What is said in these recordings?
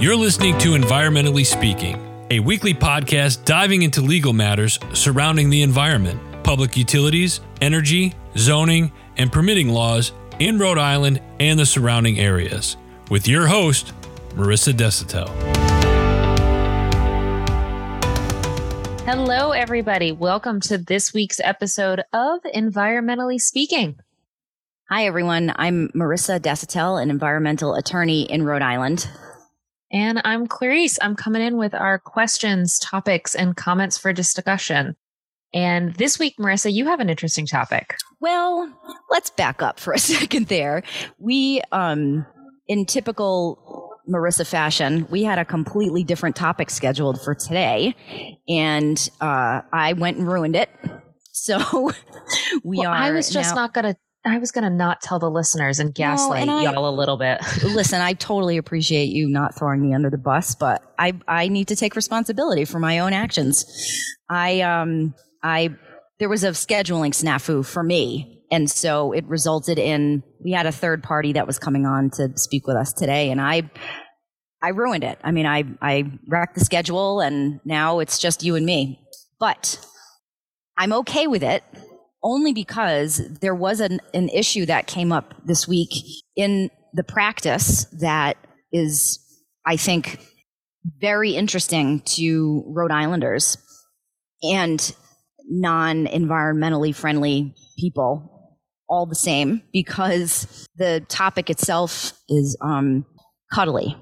You're listening to Environmentally Speaking, a weekly podcast diving into legal matters surrounding the environment, public utilities, energy, zoning, and permitting laws in Rhode Island and the surrounding areas. With your host, Marissa Desautel. Hello, everybody. Welcome to this week's episode of Environmentally Speaking. Hi, everyone. I'm Marissa Desautel, an environmental attorney in Rhode Island. And I'm Clarice. I'm coming in with our questions, topics, and comments for discussion. And this week, Marissa, you have an interesting topic. Well, let's back up for a second there. We, in typical Marissa fashion, we had a completely different topic scheduled for today. And I went and ruined it. So I was going to not tell the listeners and gaslight y'all a little bit. Listen, I totally appreciate you not throwing me under the bus, but I need to take responsibility for my own actions. There was a scheduling snafu for me, and so it resulted in we had a third party that was coming on to speak with us today, and I ruined it. I mean, I wrecked the schedule, and now it's just you and me. But I'm okay with it. Only because there was an issue that came up this week in the practice that is, I think, very interesting to Rhode Islanders and non-environmentally friendly people all the same, because the topic itself is cuddly.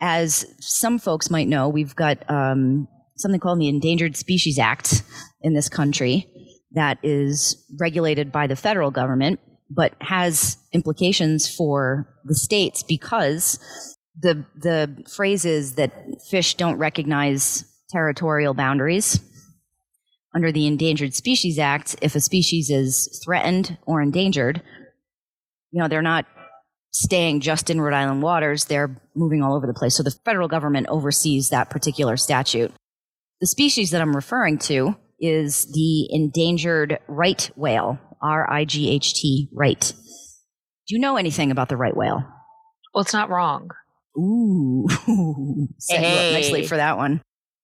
As some folks might know, we've got something called the Endangered Species Act in this country that is regulated by the federal government, but has implications for the states, because the phrase is that fish don't recognize territorial boundaries. Under the Endangered Species Act, if a species is threatened or endangered, they're not staying just in Rhode Island waters, they're moving all over the place. So the federal government oversees that particular statute. The species that I'm referring to is the endangered right whale, R-I-G-H-T, right. Do you know anything about the right whale? Well, it's not wrong. Ooh. Set you up nicely for that one.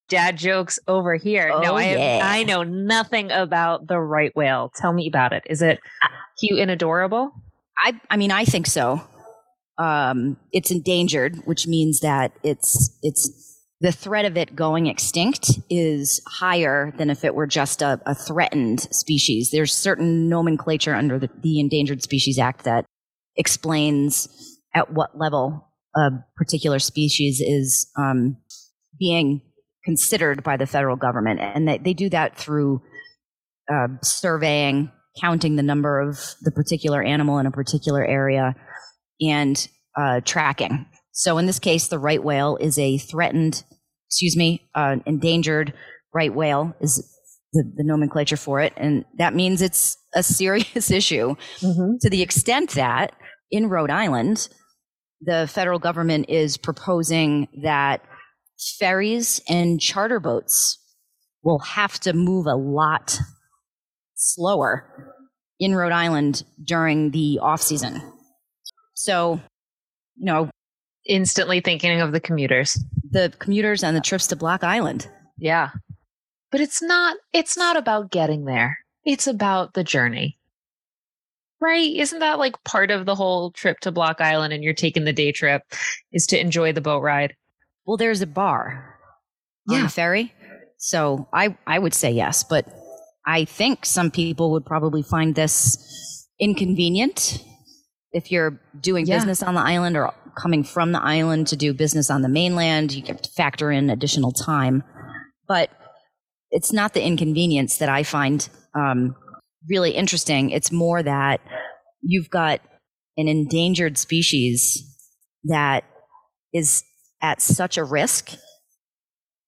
Dad jokes over here. Oh, no, I know nothing about the right whale. Tell me about it. Is it cute and adorable? I mean, I think so. It's endangered, which means that it's the threat of it going extinct is higher than if it were just a threatened species. There's certain nomenclature under the Endangered Species Act that explains at what level a particular species is being considered by the federal government. And they do that through surveying, counting the number of the particular animal in a particular area, and tracking. So in this case, the right whale is a endangered right whale is the nomenclature for it. And that means it's a serious issue, mm-hmm. to the extent that in Rhode Island, the federal government is proposing that ferries and charter boats will have to move a lot slower in Rhode Island during the off season. So, instantly thinking of the commuters and the trips to Block Island. Yeah. But it's not about getting there. It's about the journey. Right? Isn't that like part of the whole trip to Block Island, and you're taking the day trip is to enjoy the boat ride? Well, there's a bar on the ferry. So I would say yes, but I think some people would probably find this inconvenient if you're doing business on the island or coming from the island to do business on the mainland. You have to factor in additional time. But it's not the inconvenience that I find really interesting. It's more that you've got an endangered species that is at such a risk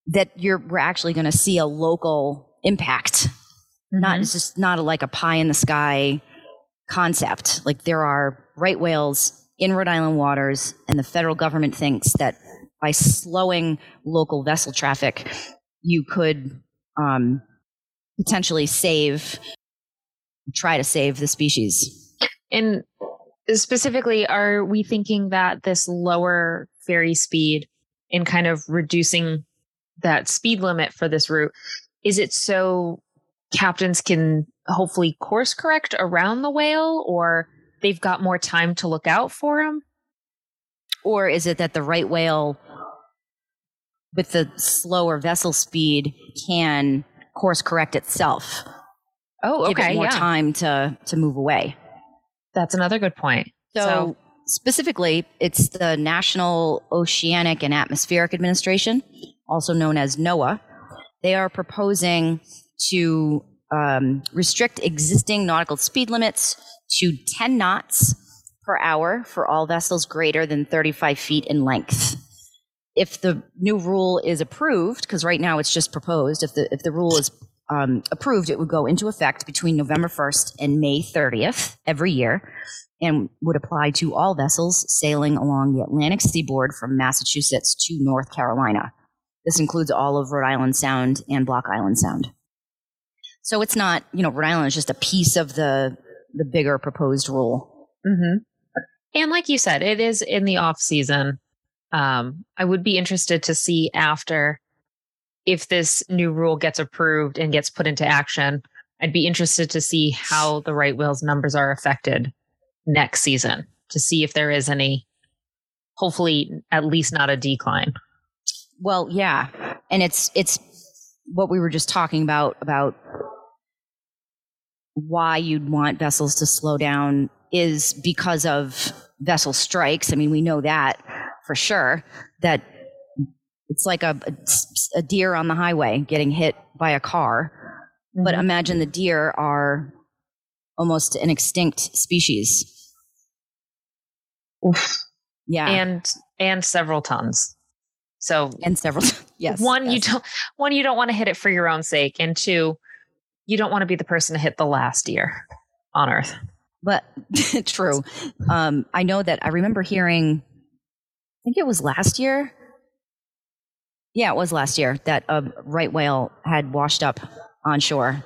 that we're actually going to see a local impact. Mm-hmm. It's just not like a pie in the sky concept. Like, there are right whales in Rhode Island waters, and the federal government thinks that by slowing local vessel traffic, you could potentially try to save the species. And specifically, are we thinking that this lower ferry speed in kind of reducing that speed limit for this route? Is it so captains can hopefully course correct around the whale, or they've got more time to look out for them? Or is it that the right whale with the slower vessel speed can course correct itself? Oh, okay. Give it more time to move away. That's another good point. So specifically, it's the National Oceanic and Atmospheric Administration, also known as NOAA. They are proposing to restrict existing nautical speed limits to 10 knots per hour for all vessels greater than 35 feet in length. If the new rule is approved, because right now it's just proposed, if the rule is approved, it would go into effect between November 1st and May 30th every year, and would apply to all vessels sailing along the Atlantic seaboard from Massachusetts to North Carolina. This includes all of Rhode Island Sound and Block Island Sound. So it's not, Rhode Island is just a piece of the bigger proposed rule. Mm-hmm. And like you said, it is in the off season. I would be interested to see after, if this new rule gets approved and gets put into action, I'd be interested to see how the right whale's numbers are affected next season, to see if there is any, hopefully at least not a decline. Well, yeah. And it's what we were just talking about why you'd want vessels to slow down is because of vessel strikes. I mean, we know that for sure, that it's like a deer on the highway getting hit by a car. Mm-hmm. But imagine the deer are almost an extinct species. Oof. Yeah. And several tons. So yes. One, you don't want to hit it for your own sake, and two, you don't want to be the person to hit the last deer on Earth. But true. I know that I remember hearing, I think it was last year. Yeah, it was last year that a right whale had washed up on shore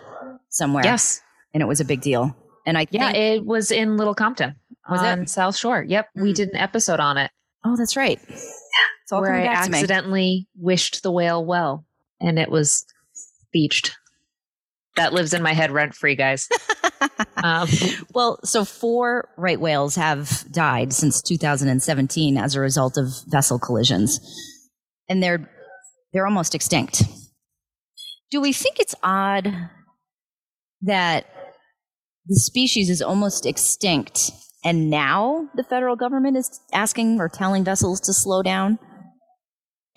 somewhere. Yes. And it was a big deal. And I think it was in Little Compton on South Shore. Yep. Mm-hmm. We did an episode on it. Oh, that's right. Yeah. Where I accidentally wished the whale well, and it was beached. That lives in my head rent-free, guys. Well, so 4 right whales have died since 2017 as a result of vessel collisions. And they're almost extinct. Do we think it's odd that the species is almost extinct, and now the federal government is asking or telling vessels to slow down?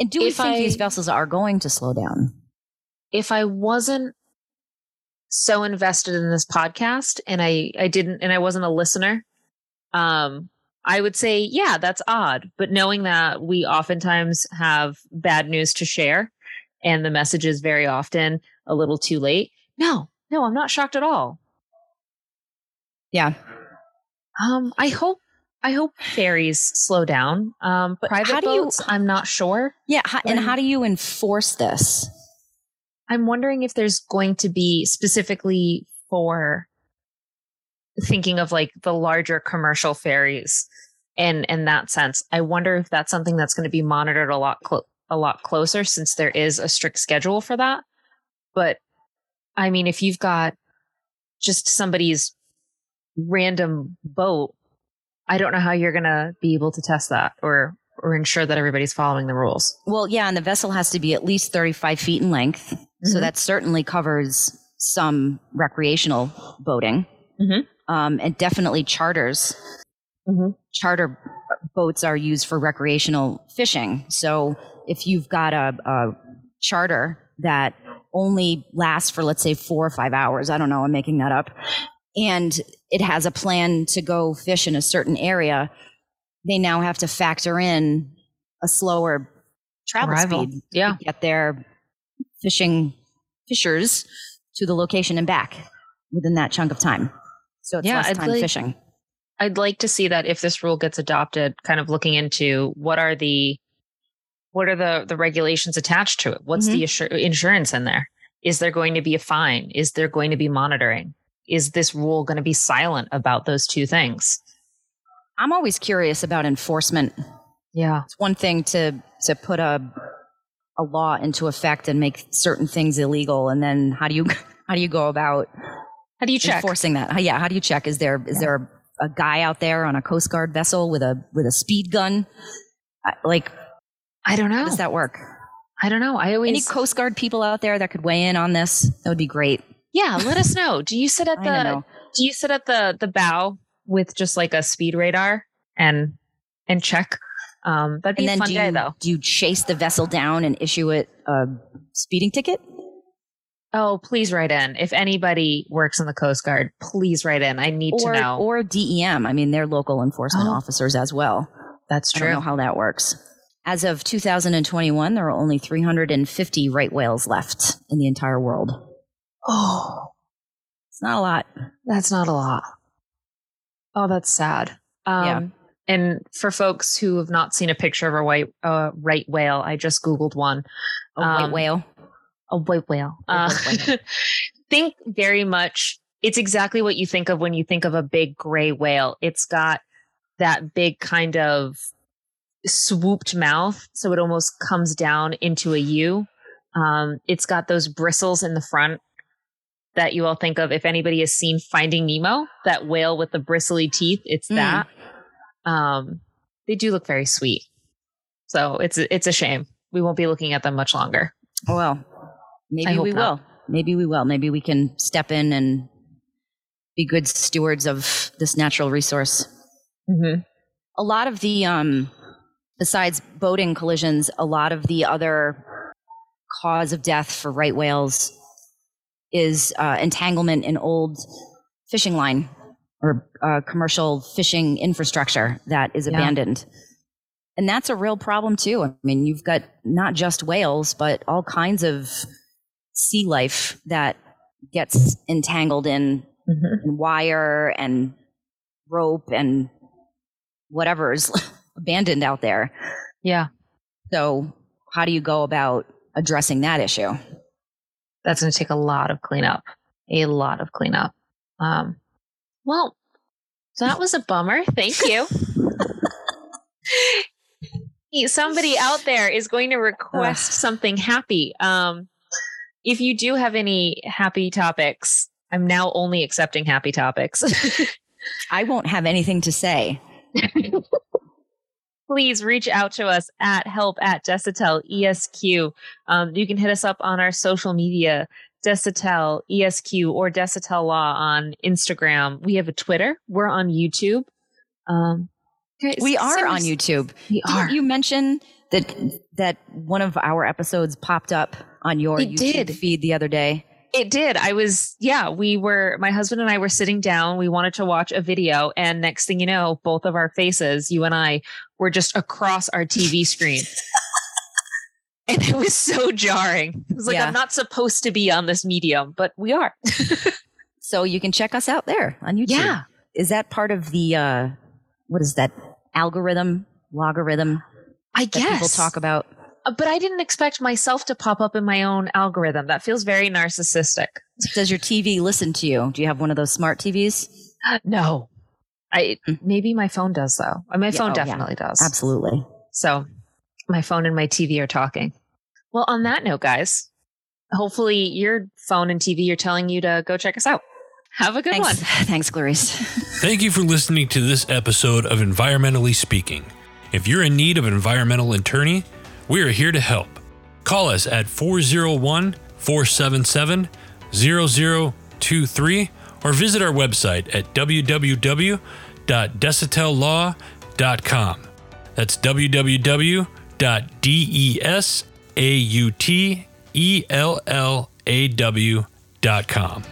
And do we think these vessels are going to slow down? If I wasn't so invested in this podcast, and I wasn't a listener, I would say, yeah, that's odd. But knowing that we oftentimes have bad news to share, and the message is very often a little too late. No, I'm not shocked at all. Yeah. I hope ferries slow down. Private boats, I'm not sure. Yeah. How do you enforce this? I'm wondering if there's going to be, specifically for thinking of like the larger commercial ferries, and in that sense, I wonder if that's something that's going to be monitored a lot closer, since there is a strict schedule for that. But I mean, if you've got just somebody's random boat, I don't know how you're going to be able to test that or ensure that everybody's following the rules. Well, yeah, and the vessel has to be at least 35 feet in length. Mm-hmm. So that certainly covers some recreational boating. Mm-hmm. And definitely charters. Mm-hmm. Charter boats are used for recreational fishing. So if you've got a charter that only lasts for, let's say, 4 or 5 hours, I don't know, I'm making that up, and it has a plan to go fish in a certain area, they now have to factor in a slower travel speed to get their fishers to the location and back within that chunk of time. So it's less time fishing. I'd like to see that, if this rule gets adopted, kind of looking into what are the regulations attached to it? What's mm-hmm. the insurance in there? Is there going to be a fine? Is there going to be monitoring? Is this rule going to be silent about those two things? I'm always curious about enforcement Yeah. It's one thing to put a law into effect and make certain things illegal, and then how do you go about enforcing that? Yeah, how do you check? Is there a guy out there on a Coast Guard vessel with a speed gun? Like, I don't know. How does that work? I don't know. Any Coast Guard people out there that could weigh in on this? That would be great. Yeah, let us know. Do you sit at the bow with just like a speed radar and check? That'd be a fun day, though. Do you chase the vessel down and issue it a speeding ticket? Oh, please write in. If anybody works in the Coast Guard, please write in. I need to know. Or DEM. I mean, they're local enforcement officers as well. That's true. I don't know how that works. As of 2021, there are only 350 right whales left in the entire world. Oh, it's not a lot. That's not a lot. Oh, that's sad. Yeah. And for folks who have not seen a picture of a right whale, I just Googled one. A white whale. Think very much. It's exactly what you think of when you think of a big gray whale. It's got that big kind of swooped mouth, so it almost comes down into a U. It's got those bristles in the front that you all think of. If anybody has seen Finding Nemo, that whale with the bristly teeth, it's that. They do look very sweet. So it's a shame. We won't be looking at them much longer. Well, maybe we will. Maybe we can step in and be good stewards of this natural resource. Mm-hmm. A lot of the, besides boating collisions, a lot of the other cause of death for right whales is entanglement in old fishing line or commercial fishing infrastructure that is abandoned. And that's a real problem too. I mean, you've got not just whales, but all kinds of sea life that gets entangled in wire and rope and whatever is abandoned out there. Yeah. So how do you go about addressing that issue? That's going to take a lot of cleanup. Well, that was a bummer. Thank you. Somebody out there is going to request something happy. If you do have any happy topics, I'm now only accepting happy topics. I won't have anything to say. Please reach out to us at help@Desautel.esq. You can hit us up on our social media, Desautel.esq or Desautel Law on Instagram. We have a Twitter. We're on YouTube. We are on YouTube. Didn't you mention that one of our episodes popped up on your YouTube feed the other day? It did. My husband and I were sitting down. We wanted to watch a video. And next thing you know, both of our faces, you and I, were just across our TV screen. And it was so jarring. It was like, I'm not supposed to be on this medium, but we are. So you can check us out there on YouTube. Yeah. Is that part of the, what is that? Logarithm, I guess, that people talk about. But I didn't expect myself to pop up in my own algorithm. That feels very narcissistic. Does your TV listen to you? Do you have one of those smart TVs? No. Maybe my phone does, though. My phone definitely does. Absolutely. So my phone and my TV are talking. Well, on that note, guys, hopefully your phone and TV are telling you to go check us out. Have a good one. Thanks, Clarice. Thank you for listening to this episode of Environmentally Speaking. If you're in need of an environmental attorney, we are here to help. Call us at 401-477-0023 or visit our website at www.desautellaw.com. That's www.desautellaw.com.